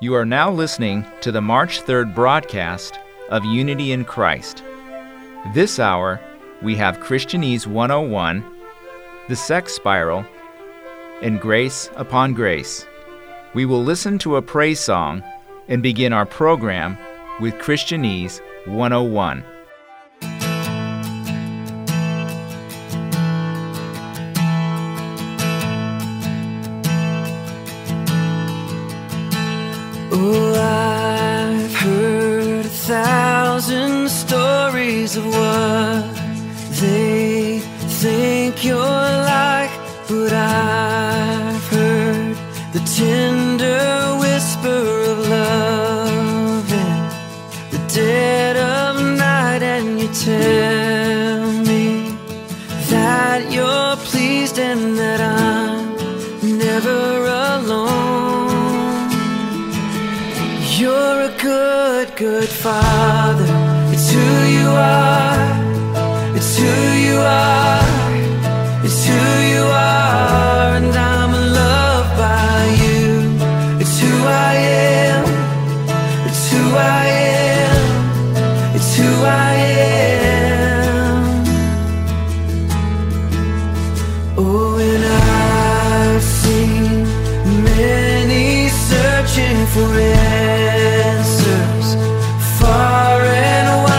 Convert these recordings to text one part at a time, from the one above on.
You are now listening to the March 3rd broadcast of Unity in Christ. This hour, we have Christianese 101, The Sex Spiral, and Grace Upon Grace. We will listen to a praise song and begin our program with Christianese 101. Oh, I've heard a thousand stories of what they think you're like, but I've heard the tender whisper of love in the dead of night, and you tell me that you're pleased and that I'm never alone. You're a good, good father. It's who you are. It's who you are, it's who you are, and I'm loved by you. It's who I am, it's who I am, it's who I am. Oh, and I've seen many searching for answers far and wide.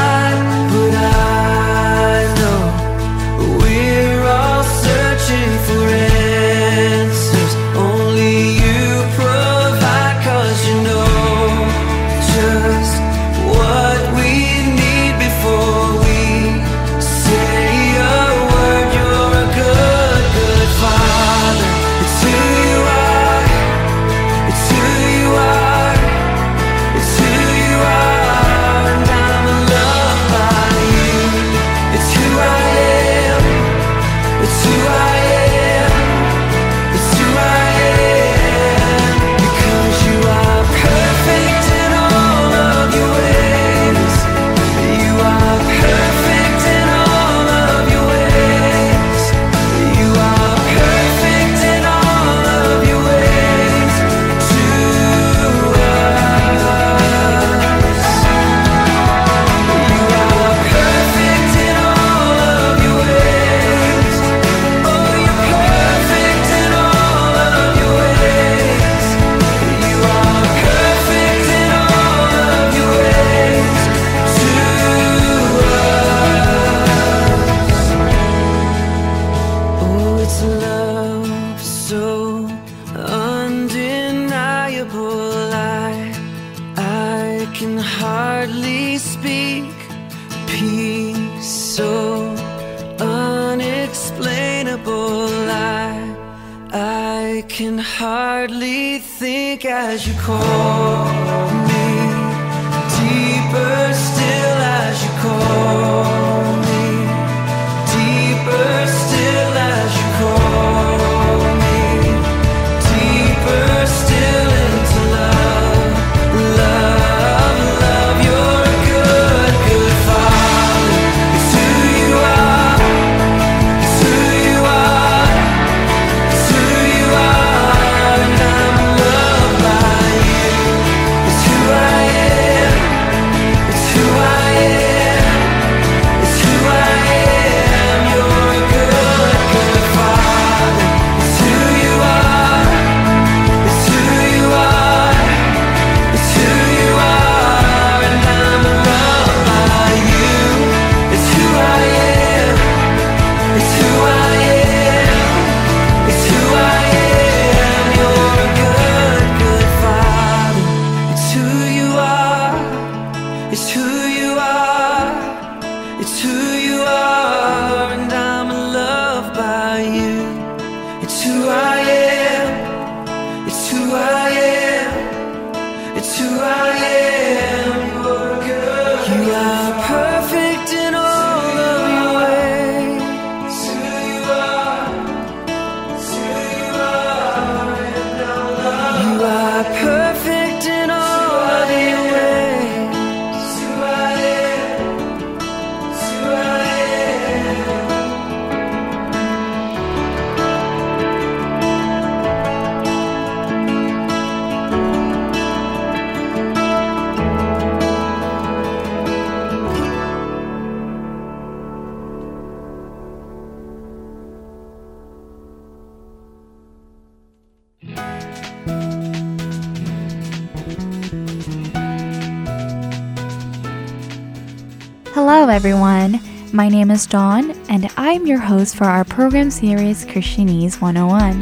Hello everyone, my name is Dawn, and I'm your host for our program series Christianese 101.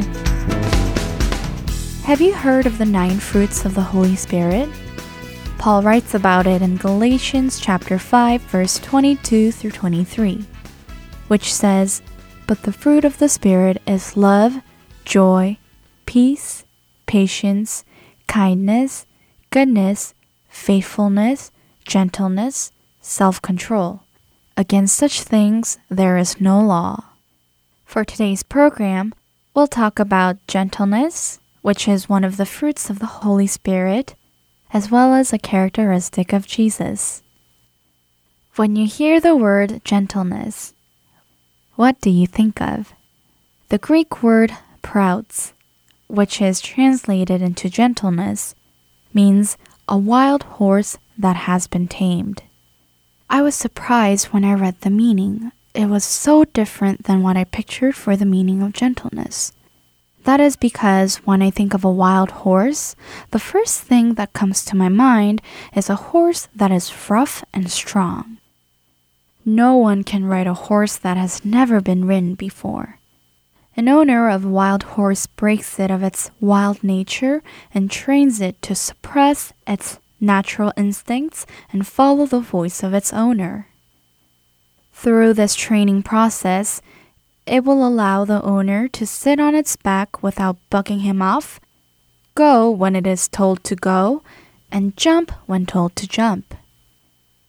Have you heard of the 9 fruits of the Holy Spirit? Paul writes about it in Galatians chapter 5, verse 22 through 23, which says, "But the fruit of the Spirit is love, joy, peace, patience, kindness, goodness, faithfulness, gentleness, self-control. Against such things there is no law." For today's program, we'll talk about gentleness, which is one of the fruits of the Holy Spirit, as well as a characteristic of Jesus. When you hear the word gentleness, what do you think of? The Greek word prouts, which is translated into gentleness, means a wild horse that has been tamed. I was surprised when I read the meaning. It was so different than what I pictured for the meaning of gentleness. That is because when I think of a wild horse, the first thing that comes to my mind is a horse that is rough and strong. No one can ride a horse that has never been ridden before. An owner of a wild horse breaks it of its wild nature and trains it to suppress its natural instincts and follow the voice of its owner. Through this training process, it will allow the owner to sit on its back without bucking him off, go when it is told to go, and jump when told to jump.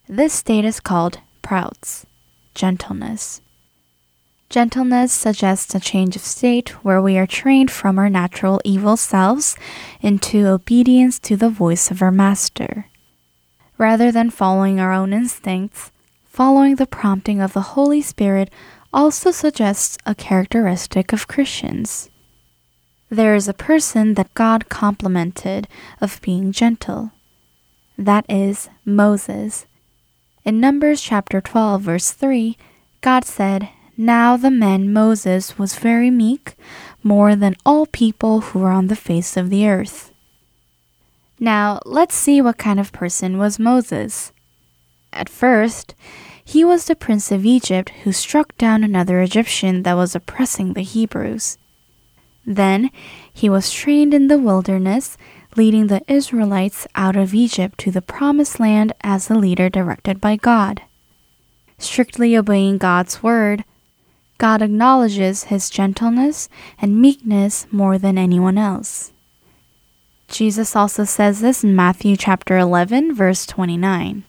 This state is called prouts, gentleness. Gentleness suggests a change of state where we are trained from our natural evil selves into obedience to the voice of our master. Rather than following our own instincts, following the prompting of the Holy Spirit also suggests a characteristic of Christians. There is a person that God complimented of being gentle. That is Moses. In Numbers chapter 12, verse 3, God said, "Now the man Moses was very meek, more than all people who were on the face of the earth." Now, let's see what kind of person was Moses. At first, he was the prince of Egypt who struck down another Egyptian that was oppressing the Hebrews. Then he was trained in the wilderness, leading the Israelites out of Egypt to the promised land as a leader directed by God. Strictly obeying God's word, God acknowledges his gentleness and meekness more than anyone else. Jesus also says this in Matthew chapter 11, verse 29.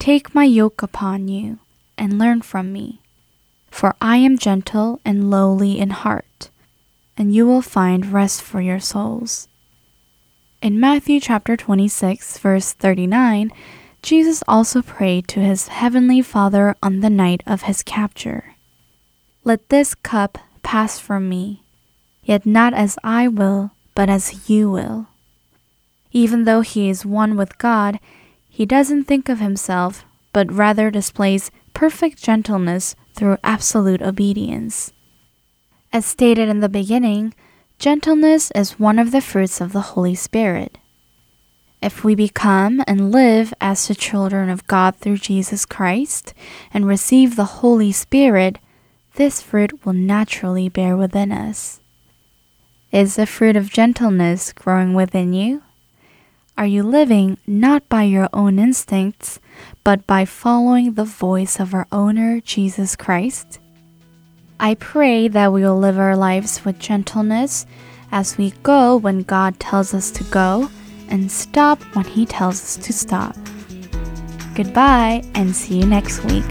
"Take my yoke upon you, and learn from me, for I am gentle and lowly in heart, and you will find rest for your souls." In Matthew chapter 26, verse 39, Jesus also prayed to his heavenly Father on the night of his capture. "Let this cup pass from me, yet not as I will, but as you will." Even though he is one with God, he doesn't think of himself, but rather displays perfect gentleness through absolute obedience. As stated in the beginning, gentleness is one of the fruits of the Holy Spirit. If we become and live as the children of God through Jesus Christ and receive the Holy Spirit, this fruit will naturally bear within us. Is the fruit of gentleness growing within you? Are you living not by your own instincts, but by following the voice of our owner, Jesus Christ? I pray that we will live our lives with gentleness as we go when God tells us to go and stop when He tells us to stop. Goodbye and see you next week.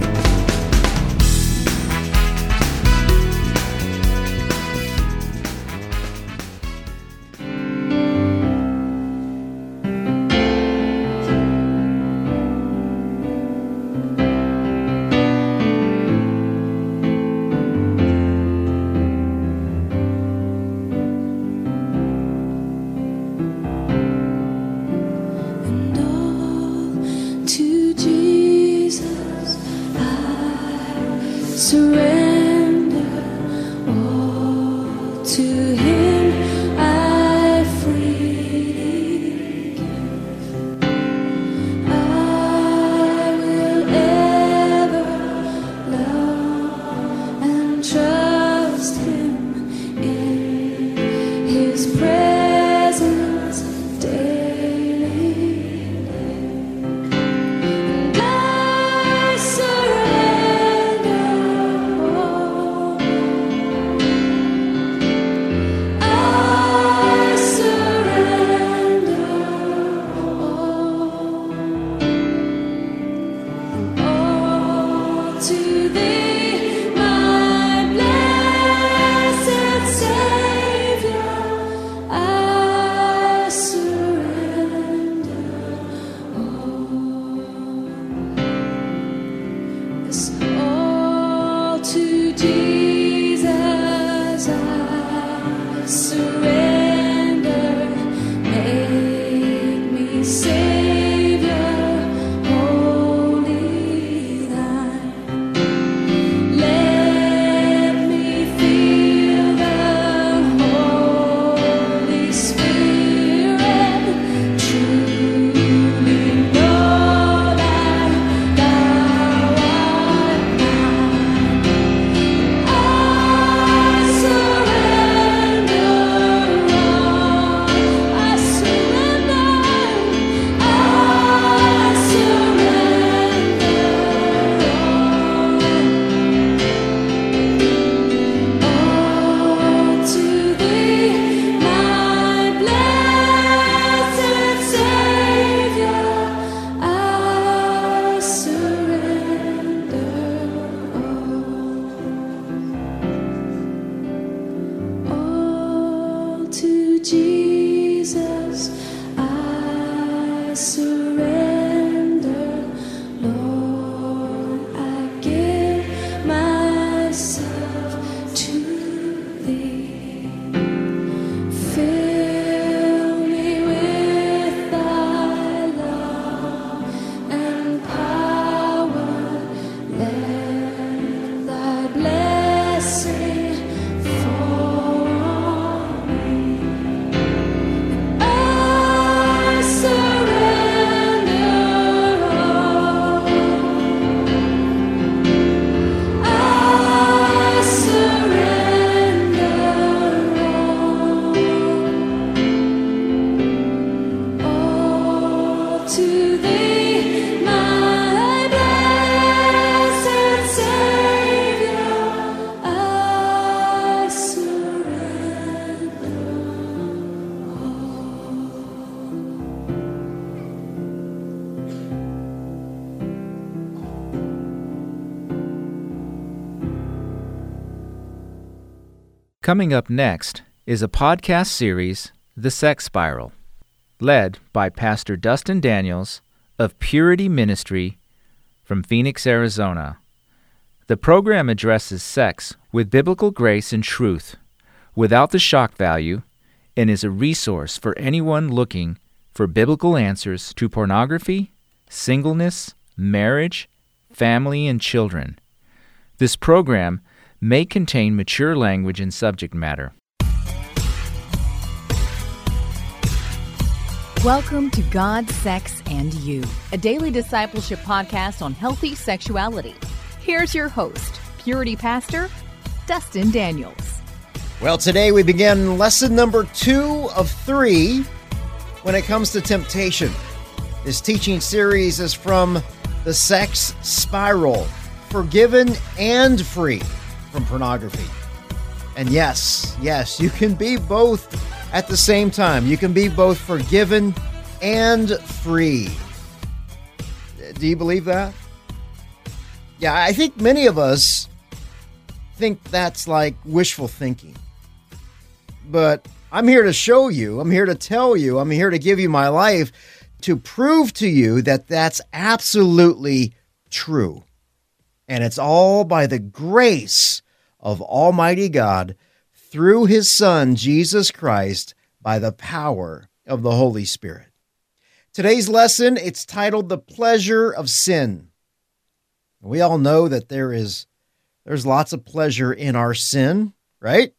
Coming up next is a podcast series, The Sex Spiral, led by Pastor Dustin Daniels of Purity Ministry from Phoenix, Arizona. The program addresses sex with biblical grace and truth, without the shock value, and is a resource for anyone looking for biblical answers to pornography, singleness, marriage, family, and children. This program may contain mature language and subject matter. Welcome to God, Sex, and You, a daily discipleship podcast on healthy sexuality. Here's your host, Purity Pastor, Dustin Daniels. Well, today we begin lesson number 2 of 3 when it comes to temptation. This teaching series is from The Sex Spiral, Forgiven and Free from Pornography. And yes, you can be both at the same time. You can be both forgiven and free. Do you believe that? Yeah, I think many of us think that's like wishful thinking. But I'm here to show you, I'm here to tell you, I'm here to give you my life to prove to you that that's absolutely true. And it's all by the grace of Almighty God through His Son, Jesus Christ, by the power of the Holy Spirit. Today's lesson, it's titled The Pleasure of Sin. We all know that there's lots of pleasure in our sin, right?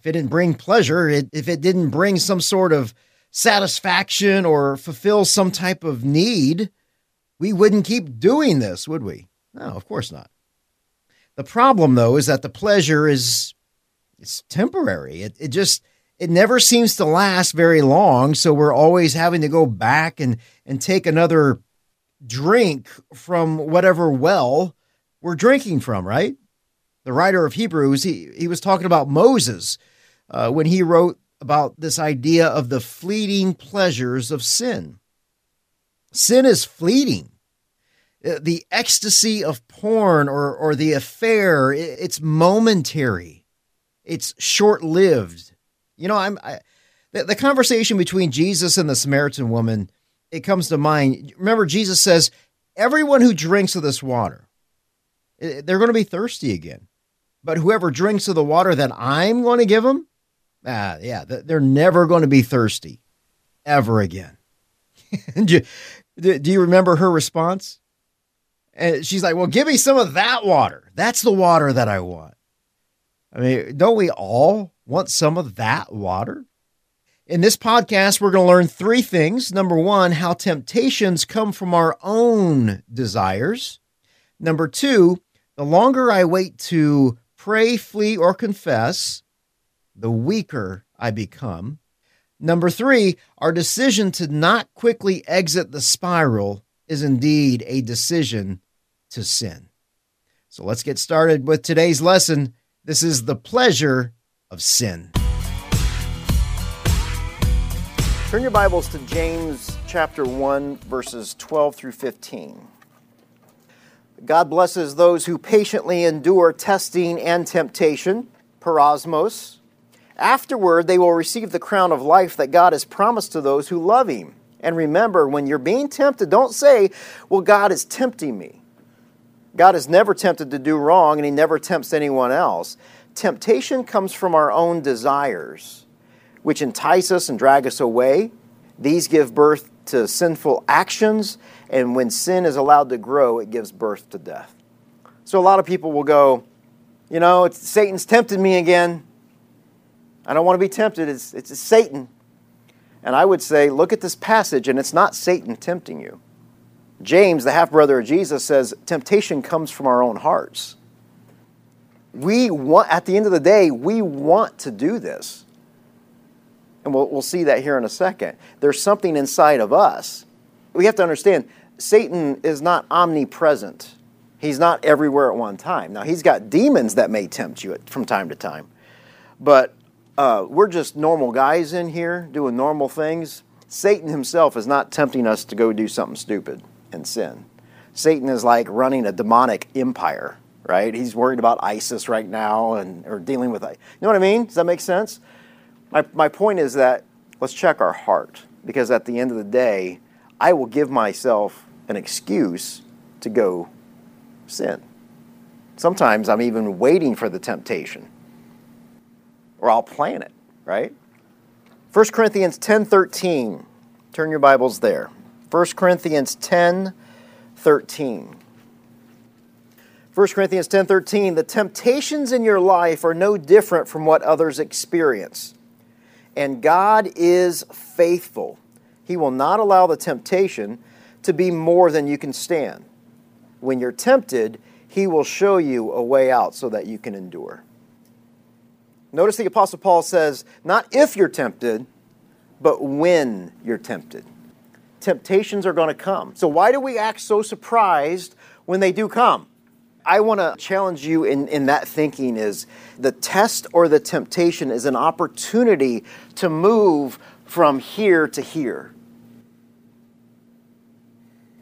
If it didn't bring pleasure, if it didn't bring some sort of satisfaction or fulfill some type of need, we wouldn't keep doing this, would we? No, of course not. The problem, though, is that the pleasure it's temporary. It never seems to last very long, so we're always having to go back and take another drink from whatever well we're drinking from, right? The writer of Hebrews, he was talking about Moses when he wrote about this idea of the fleeting pleasures of sin. Sin is fleeting. The ecstasy of porn or the affair, it's momentary. It's short-lived. You know, the conversation between Jesus and the Samaritan woman, it comes to mind. Remember, Jesus says, everyone who drinks of this water, they're going to be thirsty again. But whoever drinks of the water that I'm going to give them, Yeah, they're never going to be thirsty ever again. Do you remember her response? And she's like, well, give me some of that water. That's the water that I want. I mean, don't we all want some of that water? In this podcast, we're going to learn three things. Number one, how temptations come from our own desires. Number two, the longer I wait to pray, flee, or confess, the weaker I become. Number three, our decision to not quickly exit the spiral is indeed a decision to sin. So let's get started with today's lesson. This is the pleasure of sin. Turn your Bibles to James chapter 1, verses 12 through 15. God blesses those who patiently endure testing and temptation, parosmos. Afterward, they will receive the crown of life that God has promised to those who love Him. And remember, when you're being tempted, don't say, well, God is tempting me. God is never tempted to do wrong, and He never tempts anyone else. Temptation comes from our own desires, which entice us and drag us away. These give birth to sinful actions, and when sin is allowed to grow, it gives birth to death. So a lot of people will go, you know, Satan's tempted me again. I don't want to be tempted. It's Satan. And I would say, look at this passage, and it's not Satan tempting you. James, the half-brother of Jesus, says temptation comes from our own hearts. We want, at the end of the day, we want to do this. And we'll see that here in a second. There's something inside of us. We have to understand, Satan is not omnipresent. He's not everywhere at one time. Now, he's got demons that may tempt you from time to time. But we're just normal guys in here doing normal things. Satan himself is not tempting us to go do something stupid and sin. Satan is like running a demonic empire, right? He's worried about ISIS right now or dealing with it. You know what I mean? Does that make sense? My point is that let's check our heart, because at the end of the day, I will give myself an excuse to go sin. Sometimes I'm even waiting for the temptation, or I'll plan it, right? 1 Corinthians 10:13. Turn your Bibles there. 1 Corinthians 10:13. 1 Corinthians 10:13, the temptations in your life are no different from what others experience. And God is faithful. He will not allow the temptation to be more than you can stand. When you're tempted, He will show you a way out so that you can endure. Notice the Apostle Paul says, not if you're tempted, but when you're tempted. Temptations are going to come. So why do we act so surprised when they do come? I want to challenge you in that thinking is the test or the temptation is an opportunity to move from here to here.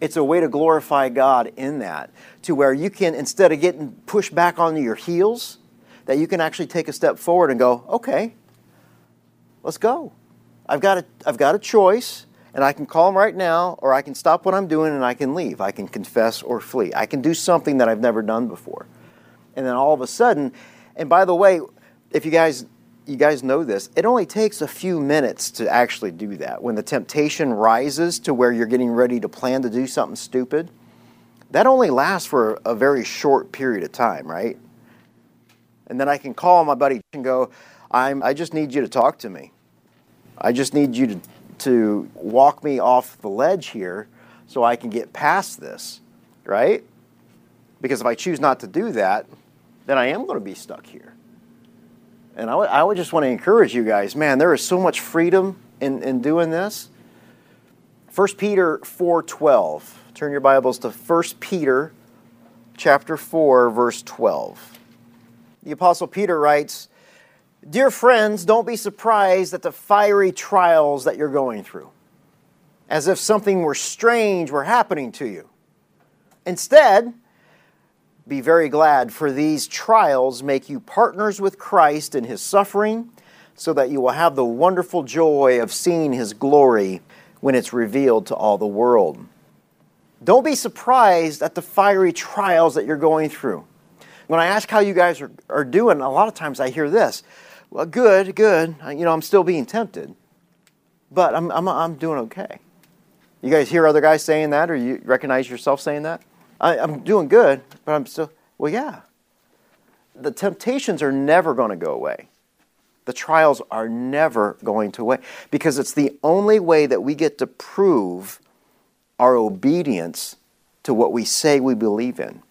It's a way to glorify God in that, to where you can, instead of getting pushed back onto your heels, that you can actually take a step forward and go, okay, let's go. I've got a choice. And I can call him right now, or I can stop what I'm doing and I can leave. I can confess or flee. I can do something that I've never done before. And then all of a sudden, and by the way, if you guys know this, it only takes a few minutes to actually do that. When the temptation rises to where you're getting ready to plan to do something stupid, that only lasts for a very short period of time, right? And then I can call my buddy and go, I just need you to talk to me. I just need you to walk me off the ledge here so I can get past this, right? Because if I choose not to do that, then I am going to be stuck here. And I would just want to encourage you guys, man, there is so much freedom in doing this. 1 Peter 4:12. Turn your Bibles to 1 Peter chapter 4, verse 12. The Apostle Peter writes, dear friends, don't be surprised at the fiery trials that you're going through, as if something were strange were happening to you. Instead, be very glad, for these trials make you partners with Christ in His suffering, so that you will have the wonderful joy of seeing His glory when it's revealed to all the world. Don't be surprised at the fiery trials that you're going through. When I ask how you guys are doing, a lot of times I hear this, Well, good. You know, I'm still being tempted, but I'm doing okay. You guys hear other guys saying that, or you recognize yourself saying that? I'm doing good, but I'm still, well, yeah. The temptations are never going to go away. The trials are never going to away, because it's the only way that we get to prove our obedience to what we say we believe in.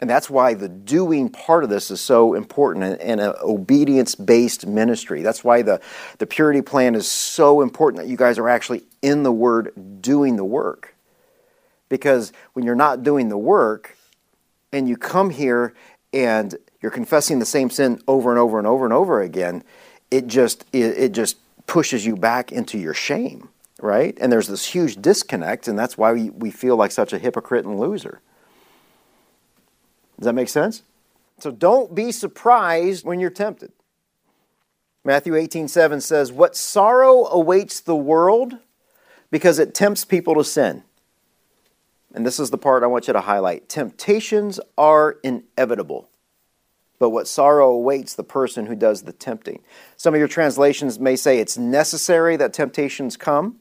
And that's why the doing part of this is so important in an obedience-based ministry. That's why the purity plan is so important, that you guys are actually in the Word doing the work. Because when you're not doing the work and you come here and you're confessing the same sin over and over and over and over again, it just pushes you back into your shame, right? And there's this huge disconnect, and that's why we feel like such a hypocrite and loser. Does that make sense? So don't be surprised when you're tempted. Matthew 18:7 says, "What sorrow awaits the world because it tempts people to sin." And this is the part I want you to highlight. Temptations are inevitable, but what sorrow awaits the person who does the tempting. Some of your translations may say it's necessary that temptations come,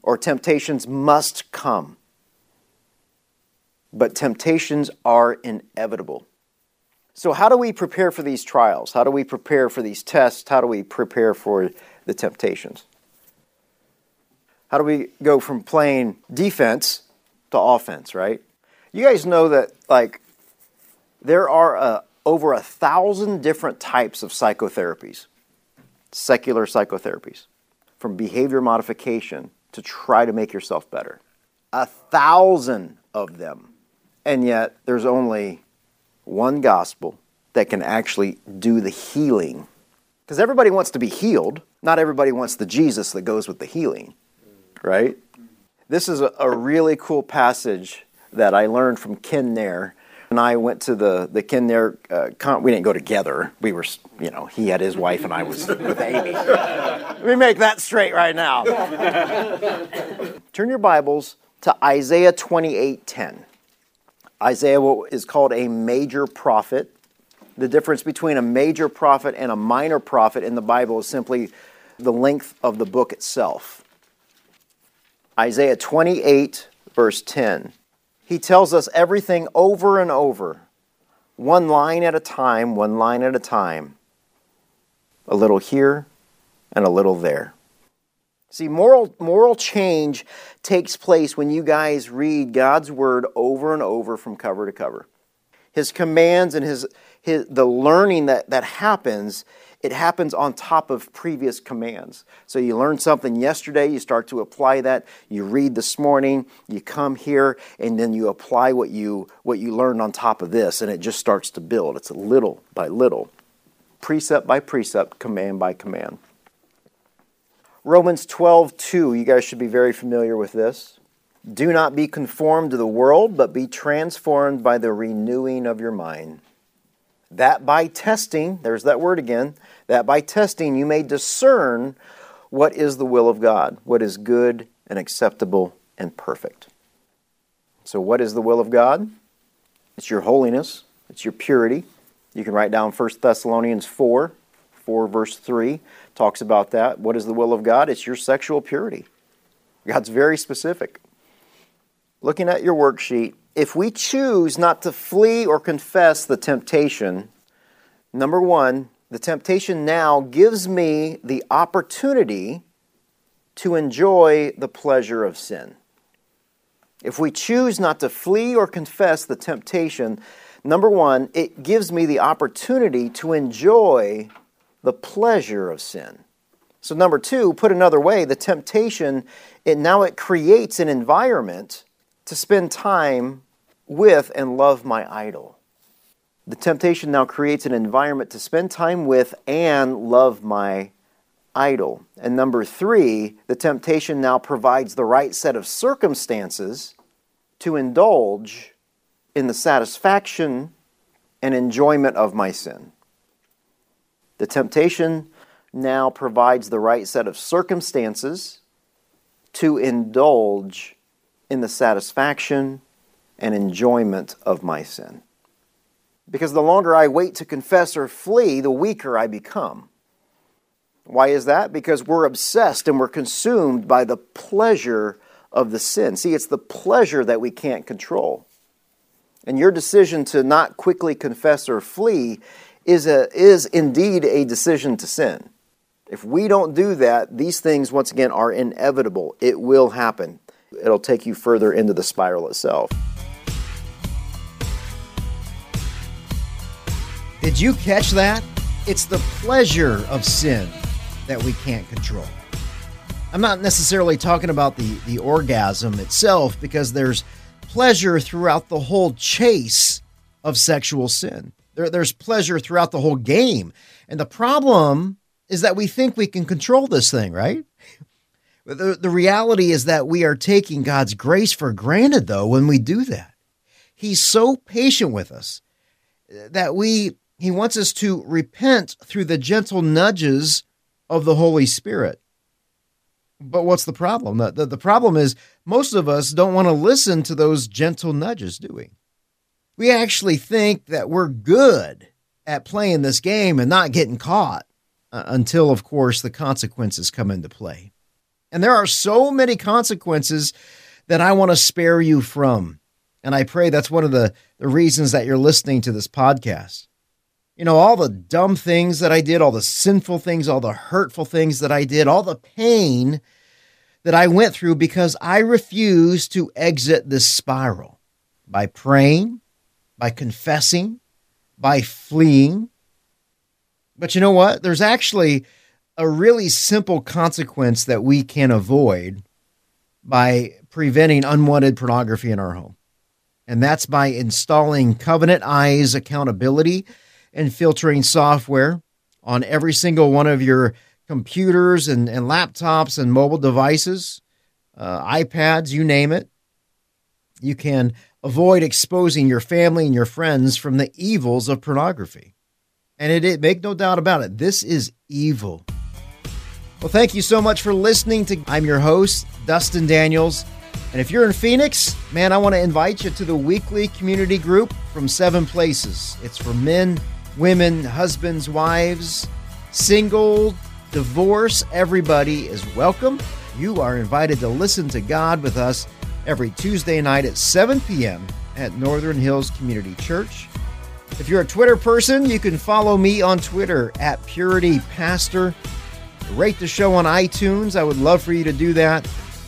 or temptations must come. But temptations are inevitable. So how do we prepare for these trials? How do we prepare for these tests? How do we prepare for the temptations? How do we go from playing defense to offense, right? You guys know that, like, there are over 1,000 different types of psychotherapies, secular psychotherapies, from behavior modification to try to make yourself better. 1,000 of them. And yet, there's only one gospel that can actually do the healing. Because everybody wants to be healed. Not everybody wants the Jesus that goes with the healing, right? This is a really cool passage that I learned from Ken Nair. And I went to the Ken Nair we didn't go together. We were, you know, he had his wife and I was with Amy. Let me make that straight right now. Turn your Bibles to Isaiah 28:10. Isaiah is called a major prophet. The difference between a major prophet and a minor prophet in the Bible is simply the length of the book itself. Isaiah 28, verse 10. He tells us everything over and over, one line at a time, a little here and a little there. See, moral change takes place when you guys read God's Word over and over from cover to cover. His commands and the learning that happens, it happens on top of previous commands. So you learn something yesterday, you start to apply that, you read this morning, you come here, and then you apply what you learned on top of this, and it just starts to build. It's little by little, precept by precept, command by command. Romans 12:2, you guys should be very familiar with this. Do not be conformed to the world, but be transformed by the renewing of your mind. That by testing, there's that word again, that by testing you may discern what is the will of God, what is good and acceptable and perfect. So what is the will of God? It's your holiness, it's your purity. You can write down 1 Thessalonians 4, verse 3 talks about that. What is the will of God? It's your sexual purity. God's very specific. Looking at your worksheet, if we choose not to flee or confess the temptation, number one, the temptation now gives me the opportunity to enjoy the pleasure of sin. If we choose not to flee or confess the temptation, number one, it gives me the opportunity to enjoy the pleasure of sin. So number two, put another way, the temptation, it creates an environment to spend time with and love my idol. The temptation now creates an environment to spend time with and love my idol. And number three, the temptation now provides the right set of circumstances to indulge in the satisfaction and enjoyment of my sin. The temptation now provides the right set of circumstances to indulge in the satisfaction and enjoyment of my sin. Because the longer I wait to confess or flee, the weaker I become. Why is that? Because we're obsessed and we're consumed by the pleasure of the sin. See, it's the pleasure that we can't control. And your decision to not quickly confess or flee is indeed a decision to sin. If we don't do that, these things, once again, are inevitable. It will happen. It'll take you further into the spiral itself. Did you catch that? It's the pleasure of sin that we can't control. I'm not necessarily talking about the orgasm itself, because there's pleasure throughout the whole chase of sexual sin. There's pleasure throughout the whole game. And the problem is that we think we can control this thing, right? The reality is that we are taking God's grace for granted, though, when we do that. He's so patient with us that He wants us to repent through the gentle nudges of the Holy Spirit. But what's the problem? The problem is most of us don't want to listen to those gentle nudges, do we? We actually think that we're good at playing this game and not getting caught until, of course, the consequences come into play. And there are so many consequences that I want to spare you from. And I pray that's one of the reasons that you're listening to this podcast. You know, all the dumb things that I did, all the sinful things, all the hurtful things that I did, all the pain that I went through because I refused to exit this spiral by praying, by confessing, by fleeing. But you know what? There's actually a really simple consequence that we can avoid by preventing unwanted pornography in our home. And that's by installing Covenant Eyes accountability and filtering software on every single one of your computers and laptops and mobile devices, iPads, you name it. You can avoid exposing your family and your friends from the evils of pornography. And it make no doubt about it, this is evil. Well, thank you so much for listening. I'm your host, Dustin Daniels. And if you're in Phoenix, man, I want to invite you to the weekly community group from 7 places. It's for men, women, husbands, wives, single, divorce. Everybody is welcome. You are invited to listen to God with us every Tuesday night at 7 p.m. at Northern Hills Community Church. If you're a Twitter person, you can follow me on Twitter at Purity Pastor. Rate the show on iTunes. I would love for you to do that.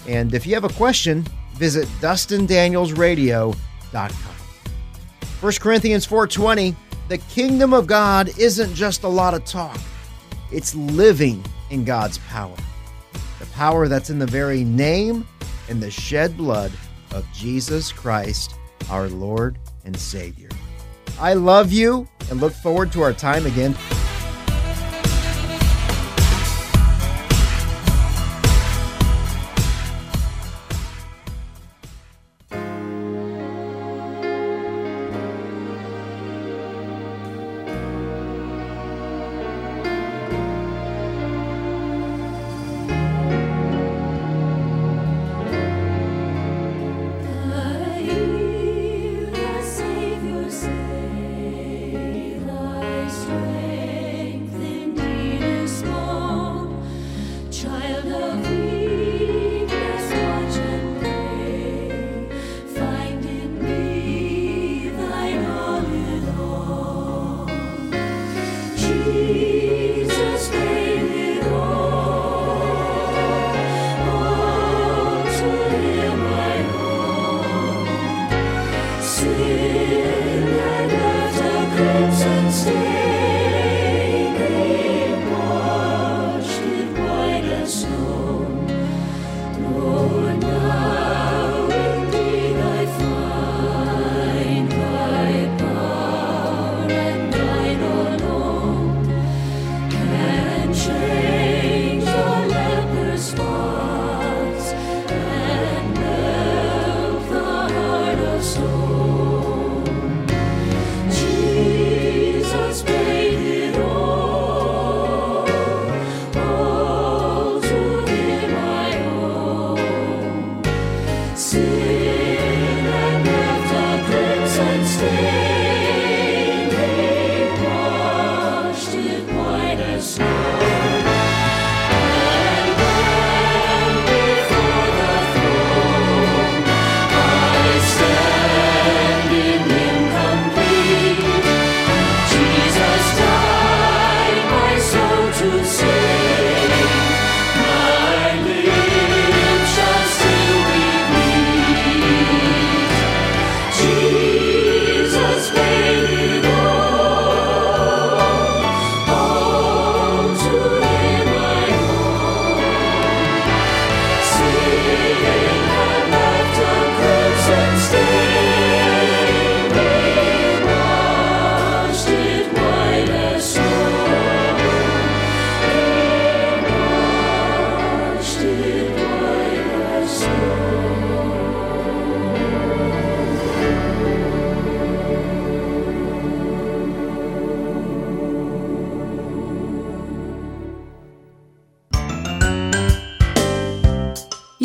And if you have a question, visit DustinDanielsRadio.com. 1 Corinthians 4:20, the kingdom of God isn't just a lot of talk. It's living in God's power. The power that's in the very name and the shed blood of Jesus Christ, our Lord and Savior. I love you and look forward to our time again. Stay.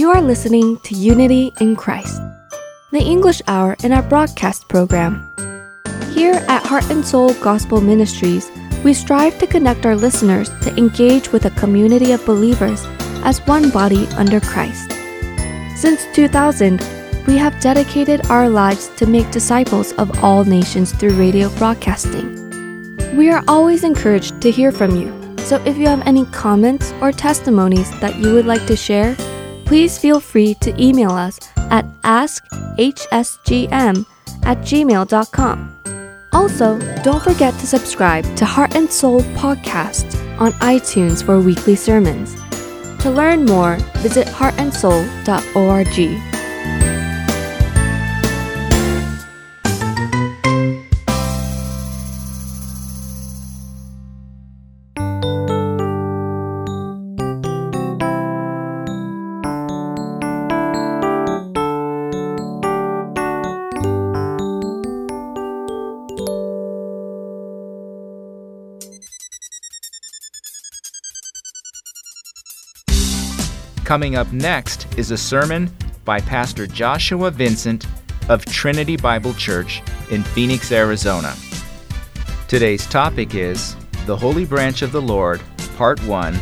You are listening to Unity in Christ, the English hour in our broadcast program. Here at Heart and Soul Gospel Ministries, we strive to connect our listeners to engage with a community of believers as one body under Christ. Since 2000, we have dedicated our lives to make disciples of all nations through radio broadcasting. We are always encouraged to hear from you, so if you have any comments or testimonies that you would like to share, please feel free to email us at askhsgm@gmail.com. Also, don't forget to subscribe to Heart and Soul Podcast on iTunes for weekly sermons. To learn more, visit heartandsoul.org. Coming up next is a sermon by Pastor Joshua Vincent of Trinity Bible Church in Phoenix, Arizona. Today's topic is The Holy Branch of the Lord, Part 1,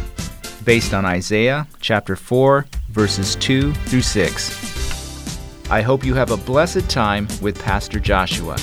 based on Isaiah chapter 4, verses 2 through 6. I hope you have a blessed time with Pastor Joshua.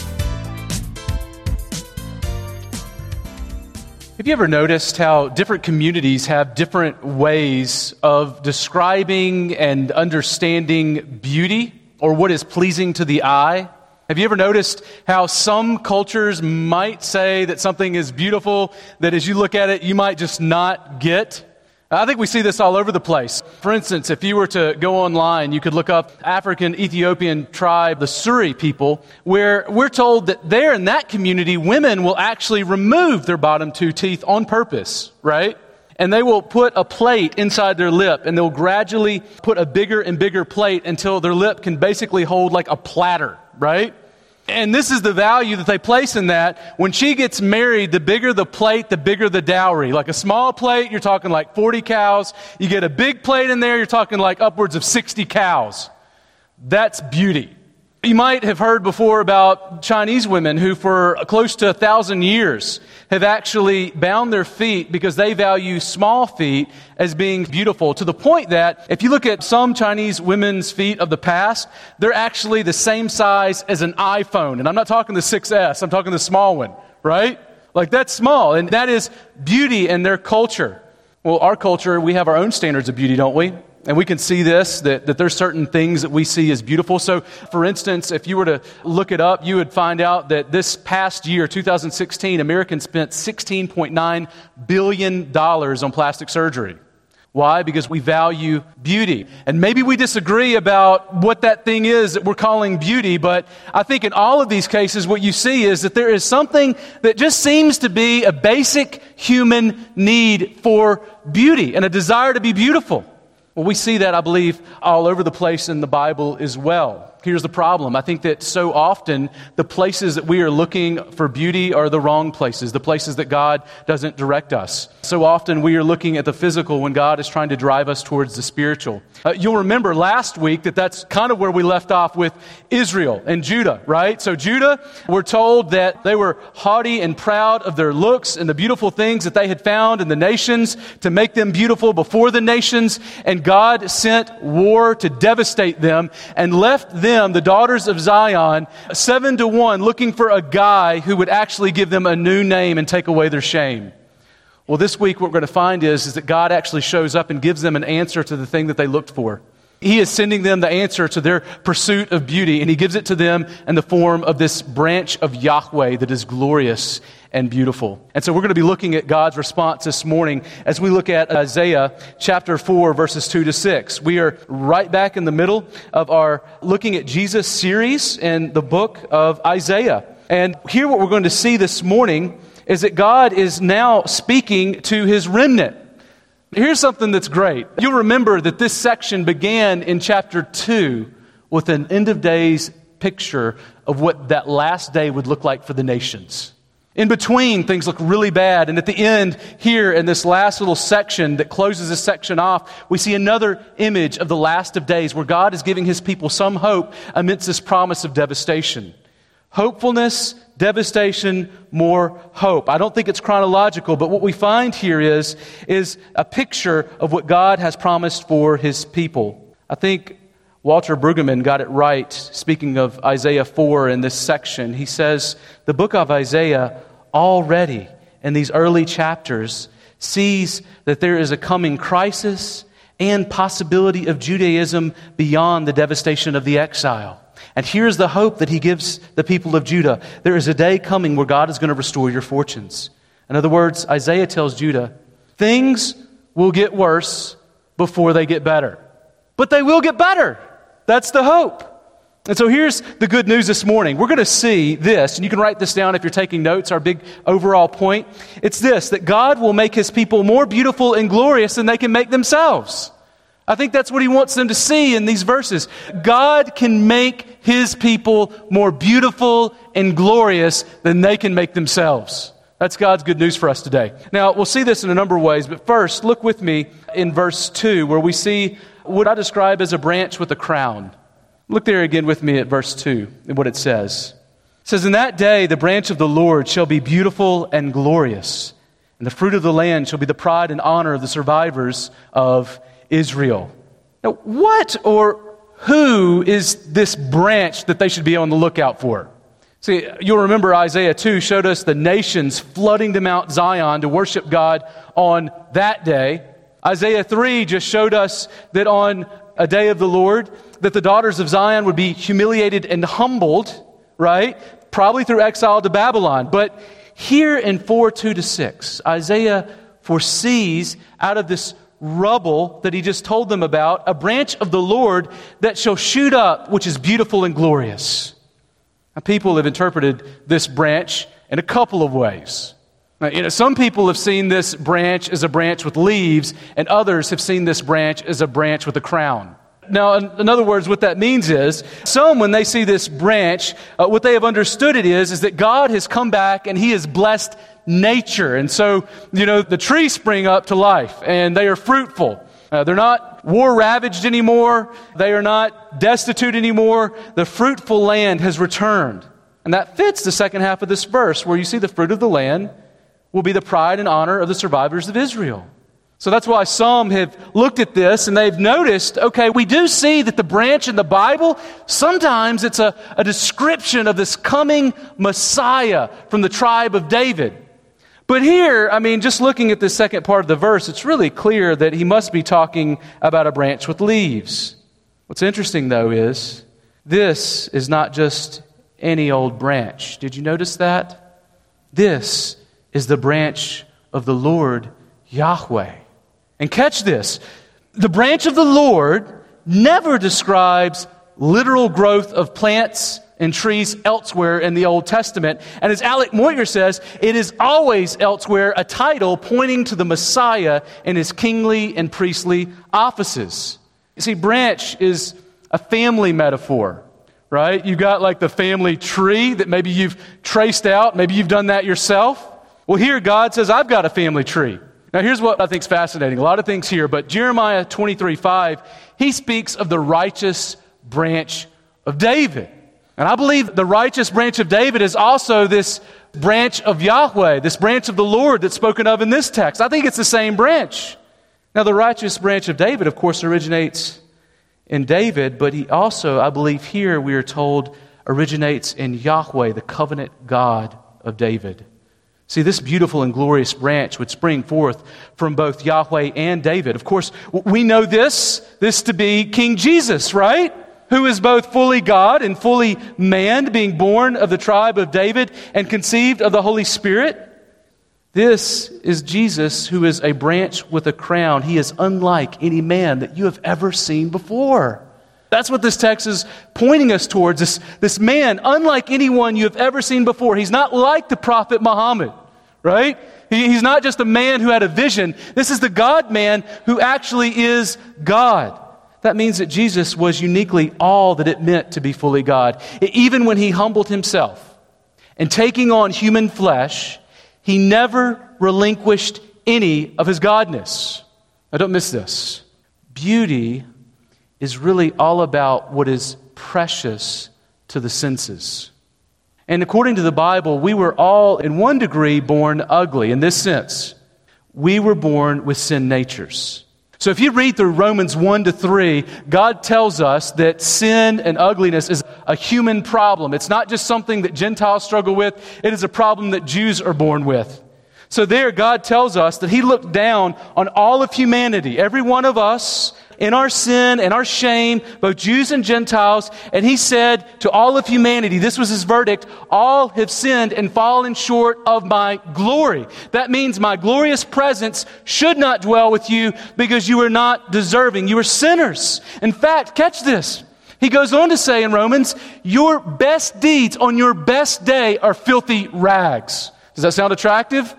Have you ever noticed how different communities have different ways of describing and understanding beauty or what is pleasing to the eye? Have you ever noticed how some cultures might say that something is beautiful that as you look at it, you might just not get? I think we see this all over the place. For instance, if you were to go online, you could look up African Ethiopian tribe, the Suri people, where we're told that there in that community, women will actually remove their bottom two teeth on purpose, right? And they will put a plate inside their lip, and they'll gradually put a bigger and bigger plate until their lip can basically hold like a platter, right? And this is the value that they place in that. When she gets married, the bigger the plate, the bigger the dowry. Like a small plate, you're talking like 40 cows. You get a big plate in there, you're talking like upwards of 60 cows. That's beauty. You might have heard before about Chinese women who for close to 1,000 years have actually bound their feet because they value small feet as being beautiful, to the point that if you look at some Chinese women's feet of the past, they're actually the same size as an iPhone. And I'm not talking the 6S, I'm talking the small one, right? Like that's small, and that is beauty in their culture. Well, our culture, we have our own standards of beauty, don't we? And we can see this, that there's certain things that we see as beautiful. So, for instance, if you were to look it up, you would find out that this past year, 2016, Americans spent $16.9 billion on plastic surgery. Why? Because we value beauty. And maybe we disagree about what that thing is that we're calling beauty, but I think in all of these cases, what you see is that there is something that just seems to be a basic human need for beauty and a desire to be beautiful. Well, we see that, I believe, all over the place in the Bible as well. Here's the problem. I think that so often the places that we are looking for beauty are the wrong places, the places that God doesn't direct us. So often we are looking at the physical when God is trying to drive us towards the spiritual. You'll remember last week that that's kind of where we left off with Israel and Judah, right? So Judah, we're told that they were haughty and proud of their looks and the beautiful things that they had found in the nations to make them beautiful before the nations. And God sent war to devastate them and left them, the daughters of Zion, 7-1, looking for a guy who would actually give them a new name and take away their shame. Well, this week what we're going to find is that God actually shows up and gives them an answer to the thing that they looked for. He is sending them the answer to their pursuit of beauty, and he gives it to them in the form of this branch of Yahweh that is glorious and beautiful. And so we're going to be looking at God's response this morning as we look at Isaiah chapter 4, verses 2 to 6. We are right back in the middle of our Looking at Jesus series in the book of Isaiah. And here what we're going to see this morning is that God is now speaking to his remnant. Here's something that's great. You'll remember that this section began in chapter 2 with an end of days picture of what that last day would look like for the nations. In between, things look really bad. And at the end, here in this last little section that closes this section off, we see another image of the last of days where God is giving his people some hope amidst this promise of devastation. Hopefulness, devastation, more hope. I don't think it's chronological, but what we find here is a picture of what God has promised for his people. I think Walter Brueggemann got it right, speaking of Isaiah 4 in this section. He says, the book of Isaiah already in these early chapters sees that there is a coming crisis and possibility of Judaism beyond the devastation of the exile. And here's the hope that he gives the people of Judah. There is a day coming where God is going to restore your fortunes. In other words, Isaiah tells Judah, things will get worse before they get better. But they will get better. That's the hope. And so here's the good news this morning. We're going to see this, and you can write this down if you're taking notes, our big overall point. It's this, that God will make his people more beautiful and glorious than they can make themselves. I think that's what he wants them to see in these verses. God can make his people more beautiful and glorious than they can make themselves. That's God's good news for us today. Now, we'll see this in a number of ways, but first, look with me in verse 2, where we see what I describe as a branch with a crown. Look there again with me at verse 2 and what it says. It says, in that day the branch of the Lord shall be beautiful and glorious, and the fruit of the land shall be the pride and honor of the survivors of Israel. Now, what or who is this branch that they should be on the lookout for? See, you'll remember Isaiah 2 showed us the nations flooding to Mount Zion to worship God on that day. Isaiah 3 just showed us that on a day of the Lord, that the daughters of Zion would be humiliated and humbled, right? Probably through exile to Babylon. But here in 4:2-6, Isaiah foresees out of this rubble that he just told them about, a branch of the Lord that shall shoot up, which is beautiful and glorious. Now, people have interpreted this branch in a couple of ways. Now, some people have seen this branch as a branch with leaves, and others have seen this branch as a branch with a crown. Now, in other words, what that means is, some, when they see this branch, what they have understood it is that God has come back and he has blessed nature. And so, the trees spring up to life and they are fruitful. They're not war-ravaged anymore. They are not destitute anymore. The fruitful land has returned. And that fits the second half of this verse where you see the fruit of the land will be the pride and honor of the survivors of Israel. So that's why some have looked at this and they've noticed, okay, we do see that the branch in the Bible, sometimes it's a description of this coming Messiah from the tribe of David. But here, just looking at the second part of the verse, it's really clear that he must be talking about a branch with leaves. What's interesting, though, is this is not just any old branch. Did you notice that? This is the branch of the Lord Yahweh. And catch this, the branch of the Lord never describes literal growth of plants and trees elsewhere in the Old Testament. And as Alec Moyer says, it is always elsewhere a title pointing to the Messiah and his kingly and priestly offices. You see, branch is a family metaphor, right? You've got like the family tree that maybe you've traced out, maybe you've done that yourself. Well, here God says, I've got a family tree. Now, here's what I think is fascinating. A lot of things here, but Jeremiah 23:5, he speaks of the righteous branch of David. And I believe the righteous branch of David is also this branch of Yahweh, this branch of the Lord that's spoken of in this text. I think it's the same branch. Now, the righteous branch of David, of course, originates in David, but he also, I believe here, we are told, originates in Yahweh, the covenant God of David. See, this beautiful and glorious branch would spring forth from both Yahweh and David. Of course, we know this to be King Jesus, right? Who is both fully God and fully man, being born of the tribe of David and conceived of the Holy Spirit. This is Jesus, who is a branch with a crown. He is unlike any man that you have ever seen before. That's what this text is pointing us towards, this man, unlike anyone you have ever seen before. He's not like the prophet Muhammad, right? He's not just a man who had a vision. This is the God-man who actually is God. That means that Jesus was uniquely all that it meant to be fully God. Even when he humbled himself and taking on human flesh, he never relinquished any of his godness. Now, don't miss this. Beauty is really all about what is precious to the senses. And according to the Bible, we were all, in one degree, born ugly. In this sense, we were born with sin natures. So if you read through Romans 1-3, God tells us that sin and ugliness is a human problem. It's not just something that Gentiles struggle with. It is a problem that Jews are born with. So there, God tells us that he looked down on all of humanity, every one of us, in our sin and our shame, both Jews and Gentiles, and he said to all of humanity, this was his verdict, all have sinned and fallen short of my glory. That means my glorious presence should not dwell with you because you are not deserving. You are sinners. In fact, catch this. He goes on to say in Romans, your best deeds on your best day are filthy rags. Does that sound attractive?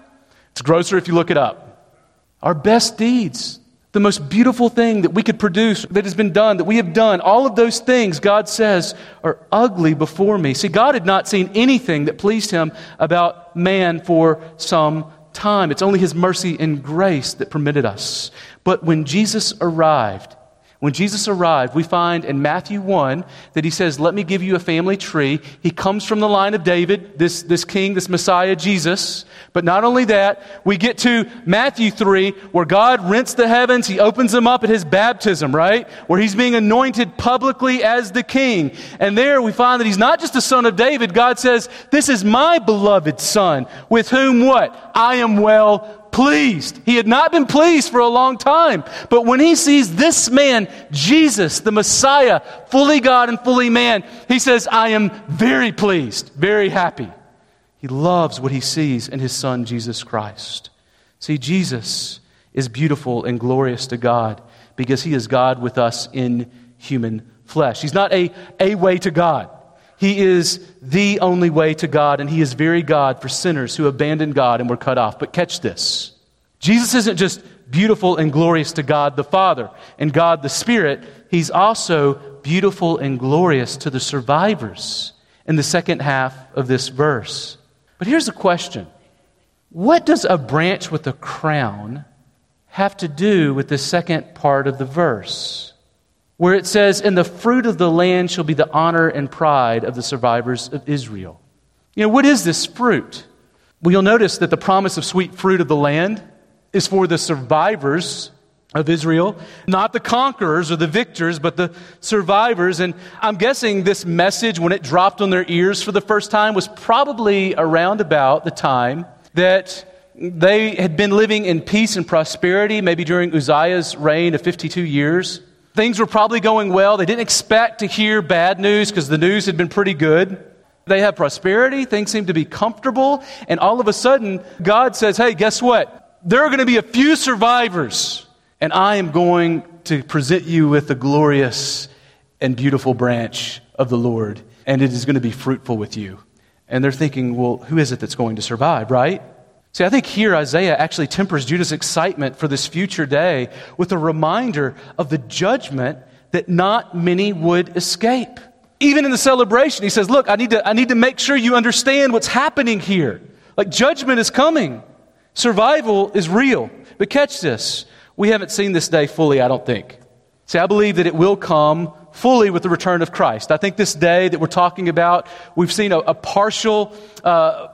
It's grosser if you look it up. Our best deeds, the most beautiful thing that we could produce, that has been done, that we have done, all of those things, God says, are ugly before me. See, God had not seen anything that pleased him about man for some time. It's only his mercy and grace that permitted us. But when Jesus arrived, we find in Matthew 1 that he says, let me give you a family tree. He comes from the line of David, this king, this Messiah, Jesus. But not only that, we get to Matthew 3 where God rents the heavens. He opens them up at his baptism, right? Where he's being anointed publicly as the king. And there we find that he's not just the son of David. God says, this is my beloved son with whom what? I am well pleased. He had not been pleased for a long time. But when he sees this man, Jesus, the Messiah, fully God and fully man, he says, I am very pleased, very happy. He loves what he sees in his son, Jesus Christ. See, Jesus is beautiful and glorious to God because he is God with us in human flesh. He's not a way to God. He is the only way to God, and he is very God for sinners who abandoned God and were cut off. But catch this. Jesus isn't just beautiful and glorious to God the Father and God the Spirit. He's also beautiful and glorious to the survivors in the second half of this verse. But here's the question. What does a branch with a crown have to do with the second part of the verse? Where it says, and the fruit of the land shall be the honor and pride of the survivors of Israel. You know, what is this fruit? Well, you'll notice that the promise of sweet fruit of the land is for the survivors of Israel, not the conquerors or the victors, but the survivors. And I'm guessing this message, when it dropped on their ears for the first time, was probably around about the time that they had been living in peace and prosperity, maybe during Uzziah's reign of 52 years. Things were probably going well. They didn't expect to hear bad news because the news had been pretty good. They had prosperity. Things seemed to be comfortable. And all of a sudden, God says, hey, guess what? There are going to be a few survivors. And I am going to present you with the glorious and beautiful branch of the Lord. And it is going to be fruitful with you. And they're thinking, well, who is it that's going to survive, right? See, I think here Isaiah actually tempers Judah's excitement for this future day with a reminder of the judgment that not many would escape. Even in the celebration, he says, look, I need to make sure you understand what's happening here. Like, judgment is coming. Survival is real. But catch this. We haven't seen this day fully, I don't think. See, I believe that it will come fully with the return of Christ. I think this day that we're talking about, we've seen a partial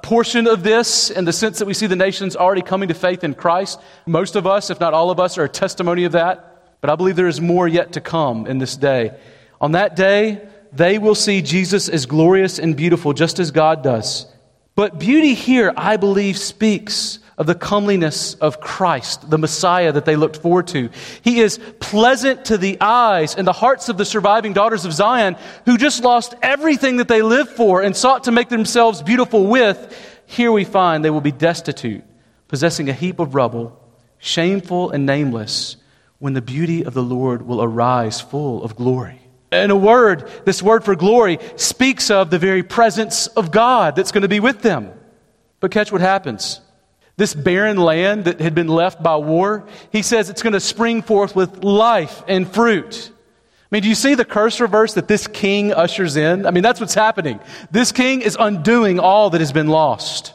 portion of this in the sense that we see the nations already coming to faith in Christ. Most of us, if not all of us, are a testimony of that. But I believe there is more yet to come in this day. On that day, they will see Jesus as glorious and beautiful, just as God does. But beauty here, I believe, speaks of the comeliness of Christ, the Messiah that they looked forward to. He is pleasant to the eyes and the hearts of the surviving daughters of Zion who just lost everything that they lived for and sought to make themselves beautiful with. Here we find they will be destitute, possessing a heap of rubble, shameful and nameless, when the beauty of the Lord will arise full of glory. And a word, this word for glory, speaks of the very presence of God that's going to be with them. But catch what happens. This barren land that had been left by war, he says it's going to spring forth with life and fruit. I mean, do you see the curse reverse that this king ushers in? I mean, that's what's happening. This king is undoing all that has been lost.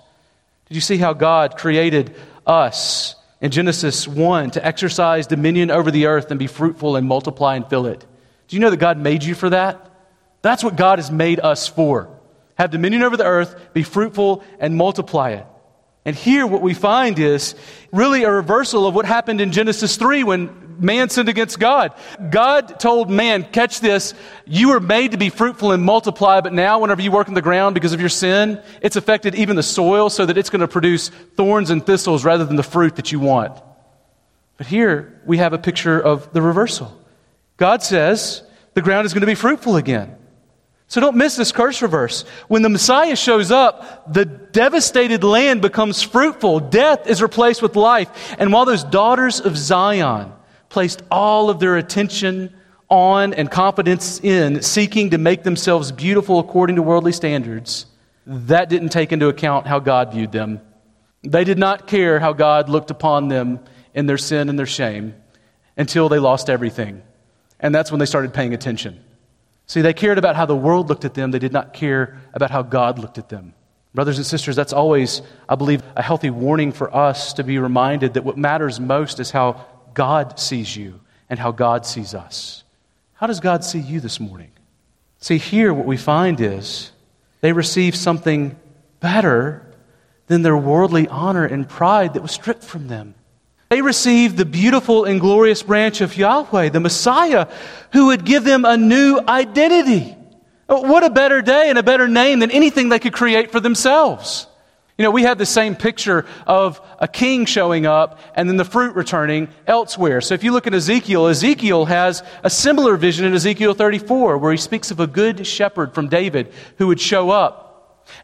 Did you see how God created us in Genesis 1 to exercise dominion over the earth and be fruitful and multiply and fill it? Do you know that God made you for that? That's what God has made us for. Have dominion over the earth, be fruitful, and multiply it. And here what we find is really a reversal of what happened in Genesis 3 when man sinned against God. God told man, catch this, you were made to be fruitful and multiply, but now whenever you work in the ground because of your sin, it's affected even the soil so that it's going to produce thorns and thistles rather than the fruit that you want. But here we have a picture of the reversal. God says the ground is going to be fruitful again. So don't miss this curse reverse. When the Messiah shows up, the devastated land becomes fruitful. Death is replaced with life. And while those daughters of Zion placed all of their attention on and confidence in seeking to make themselves beautiful according to worldly standards, that didn't take into account how God viewed them. They did not care how God looked upon them in their sin and their shame until they lost everything. And that's when they started paying attention. See, they cared about how the world looked at them. They did not care about how God looked at them. Brothers and sisters, that's always, I believe, a healthy warning for us to be reminded that what matters most is how God sees you and how God sees us. How does God see you this morning? See, here what we find is they receive something better than their worldly honor and pride that was stripped from them. They received the beautiful and glorious branch of Yahweh, the Messiah, who would give them a new identity. What a better day and a better name than anything they could create for themselves. You know, we have the same picture of a king showing up and then the fruit returning elsewhere. So if you look at Ezekiel, Ezekiel has a similar vision in Ezekiel 34 where he speaks of a good shepherd from David who would show up.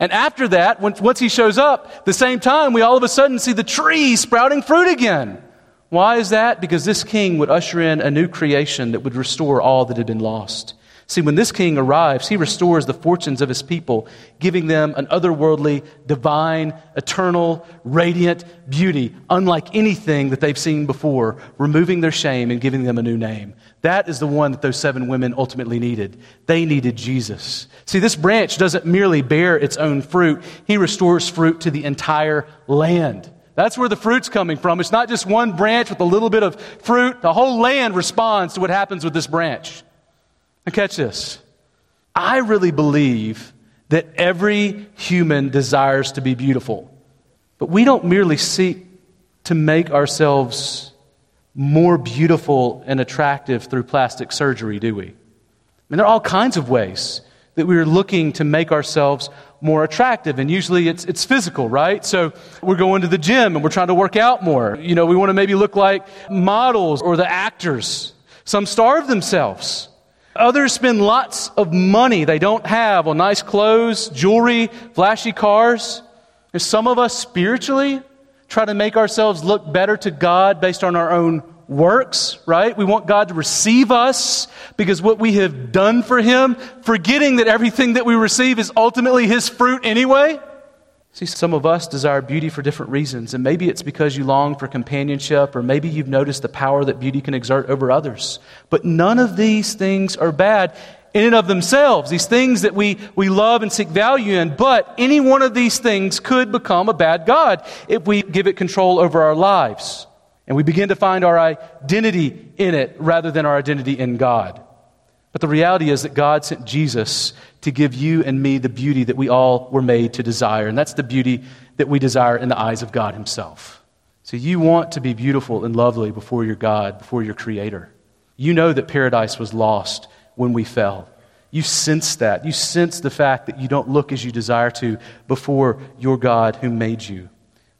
And after that, once he shows up, the same time, we all of a sudden see the tree sprouting fruit again. Why is that? Because this king would usher in a new creation that would restore all that had been lost. See, when this king arrives, he restores the fortunes of his people, giving them an otherworldly, divine, eternal, radiant beauty, unlike anything that they've seen before, removing their shame and giving them a new name. That is the one that those 7 women ultimately needed. They needed Jesus. See, this branch doesn't merely bear its own fruit. He restores fruit to the entire land. That's where the fruit's coming from. It's not just one branch with a little bit of fruit. The whole land responds to what happens with this branch. Now catch this. I really believe that every human desires to be beautiful. But we don't merely seek to make ourselves more beautiful and attractive through plastic surgery, do we? I mean, there are all kinds of ways that we're looking to make ourselves more attractive, and usually it's physical, right? So we're going to the gym and we're trying to work out more. You know, we want to maybe look like models or the actors. Some starve themselves. Others spend lots of money they don't have on nice clothes, jewelry, flashy cars. And some of us spiritually try to make ourselves look better to God based on our own works, right? We want God to receive us because what we have done for Him, forgetting that everything that we receive is ultimately His fruit anyway. See, some of us desire beauty for different reasons, and maybe it's because you long for companionship, or maybe you've noticed the power that beauty can exert over others. But none of these things are bad in and of themselves, these things that we love and seek value in, but any one of these things could become a bad god if we give it control over our lives, and we begin to find our identity in it rather than our identity in God. But the reality is that God sent Jesus to give you and me the beauty that we all were made to desire. And that's the beauty that we desire in the eyes of God Himself. So you want to be beautiful and lovely before your God, before your Creator. You know that paradise was lost when we fell. You sense that. You sense the fact that you don't look as you desire to before your God who made you.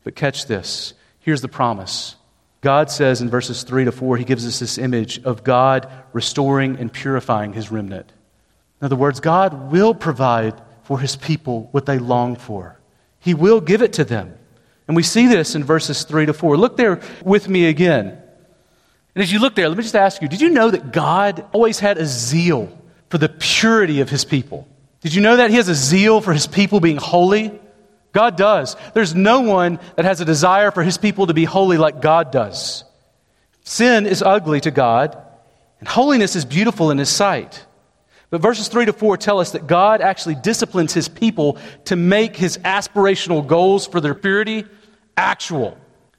But catch this. Here's the promise. God says in verses 3 to 4, He gives us this image of God restoring and purifying His remnant. In other words, God will provide for His people what they long for. He will give it to them. And we see this in verses 3 to 4. Look there with me again. And as you look there, let me just ask you, did you know that God always had a zeal for the purity of His people? Did you know that He has a zeal for His people being holy? God does. There's no one that has a desire for His people to be holy like God does. Sin is ugly to God, And holiness is beautiful in His sight. But verses 3 to 4 tell us that God actually disciplines His people to make His aspirational goals for their purity actual,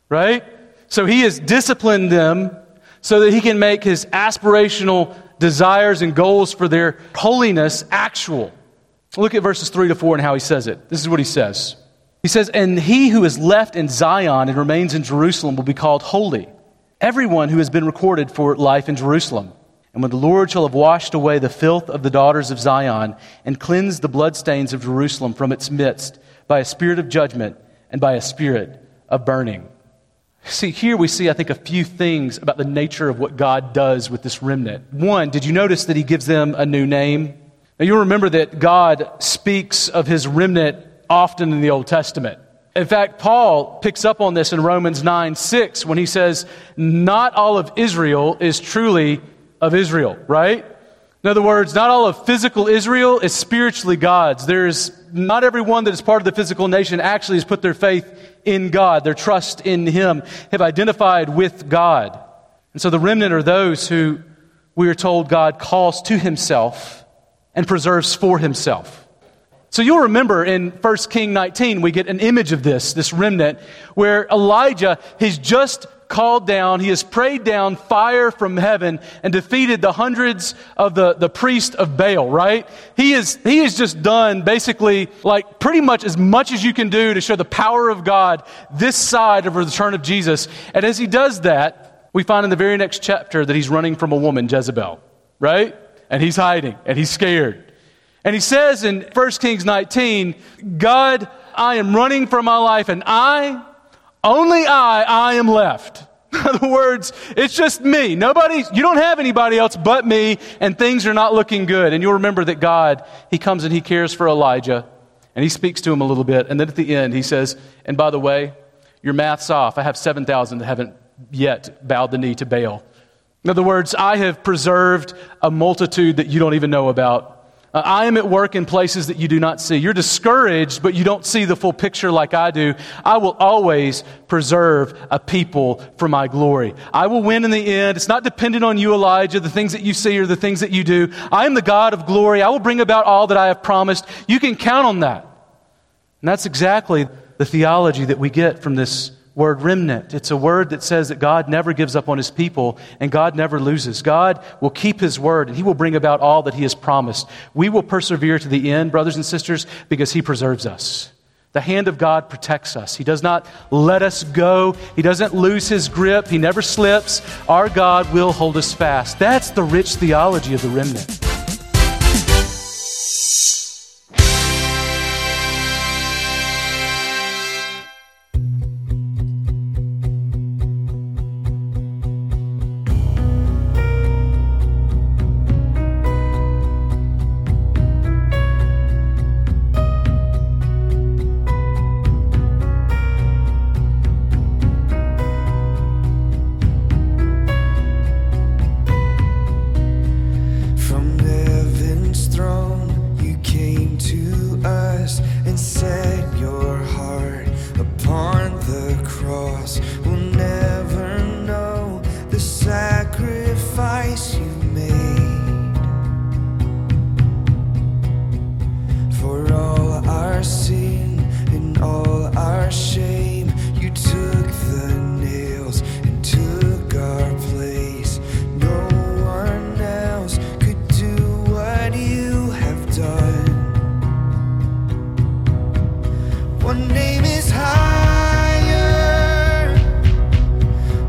right? So He has disciplined them so that He can make His aspirational desires and goals for their holiness actual. Look at verses 3 to 4 and how He says it. This is what He says. He says, "And he who is left in Zion and remains in Jerusalem will be called holy, everyone who has been recorded for life in Jerusalem. And when the Lord shall have washed away the filth of the daughters of Zion and cleansed the bloodstains of Jerusalem from its midst by a spirit of judgment and by a spirit of burning." See, here we see, I think, a few things about the nature of what God does with this remnant. One, did you notice that He gives them a new name? Now, you'll remember that God speaks of His remnant often in the Old Testament. In fact, Paul picks up on this in Romans 9:6 when he says, not all of Israel is truly of Israel, right? In other words, not all of physical Israel is spiritually God's. There's not everyone that is part of the physical nation actually has put their faith in God, their trust in Him, have identified with God. And so the remnant are those who we are told God calls to Himself and preserves for Himself. So you'll remember in 1 Kings 19, we get an image of this remnant, where Elijah has just called down, he has prayed down fire from heaven and defeated the hundreds of the priest of Baal, right? He is just done basically like pretty much as you can do to show the power of God this side of the return of Jesus. And as he does that, we find in the very next chapter that he's running from a woman, Jezebel, right? And he's hiding and he's scared. And he says in 1 Kings 19, "God, I am running for my life, and I am left." In other words, it's just me. You don't have anybody else but me, and things are not looking good. And you'll remember that God, He comes and He cares for Elijah, and He speaks to him a little bit. And then at the end, He says, "And by the way, your math's off. I have 7,000 that haven't yet bowed the knee to Baal." In other words, I have preserved a multitude that you don't even know about. I am at work in places that you do not see. You're discouraged, but you don't see the full picture like I do. I will always preserve a people for my glory. I will win in the end. It's not dependent on you, Elijah, the things that you see or the things that you do. I am the God of glory. I will bring about all that I have promised. You can count on that. And that's exactly the theology that we get from this word remnant. It's a word that says that God never gives up on His people and God never loses. God will keep His word and He will bring about all that He has promised. We will persevere to the end, brothers and sisters, because He preserves us. The hand of God protects us. He does not let us go. He doesn't lose His grip. He never slips. Our God will hold us fast. That's the rich theology of the remnant.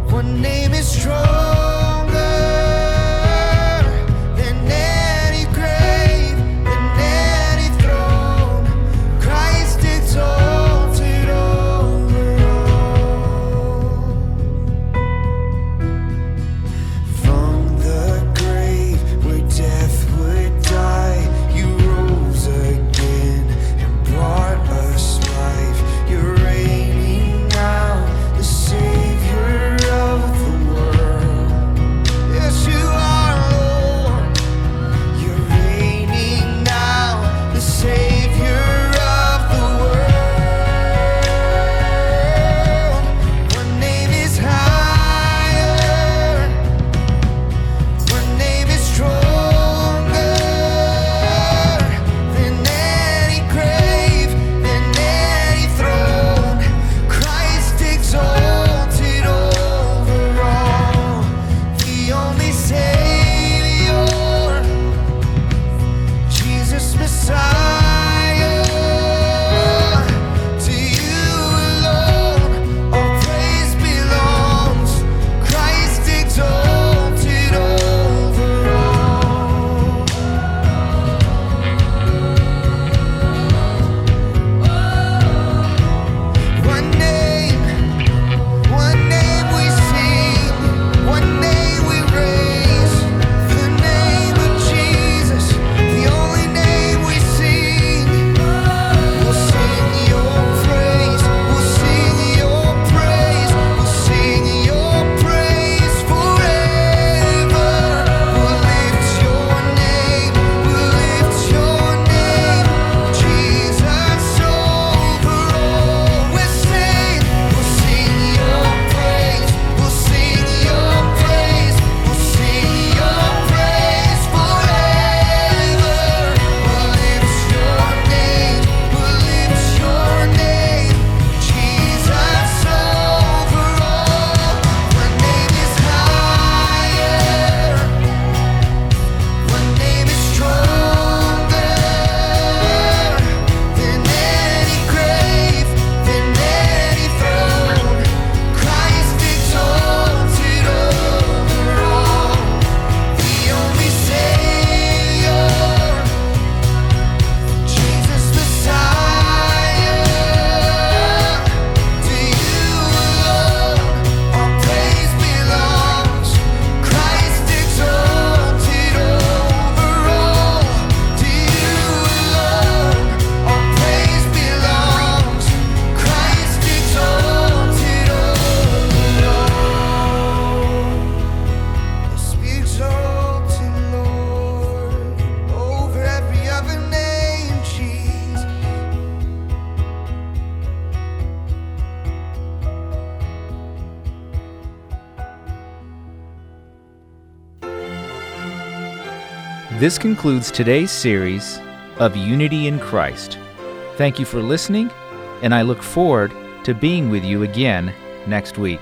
One name is stronger. This concludes today's series of Unity in Christ. Thank you for listening, and I look forward to being with you again next week.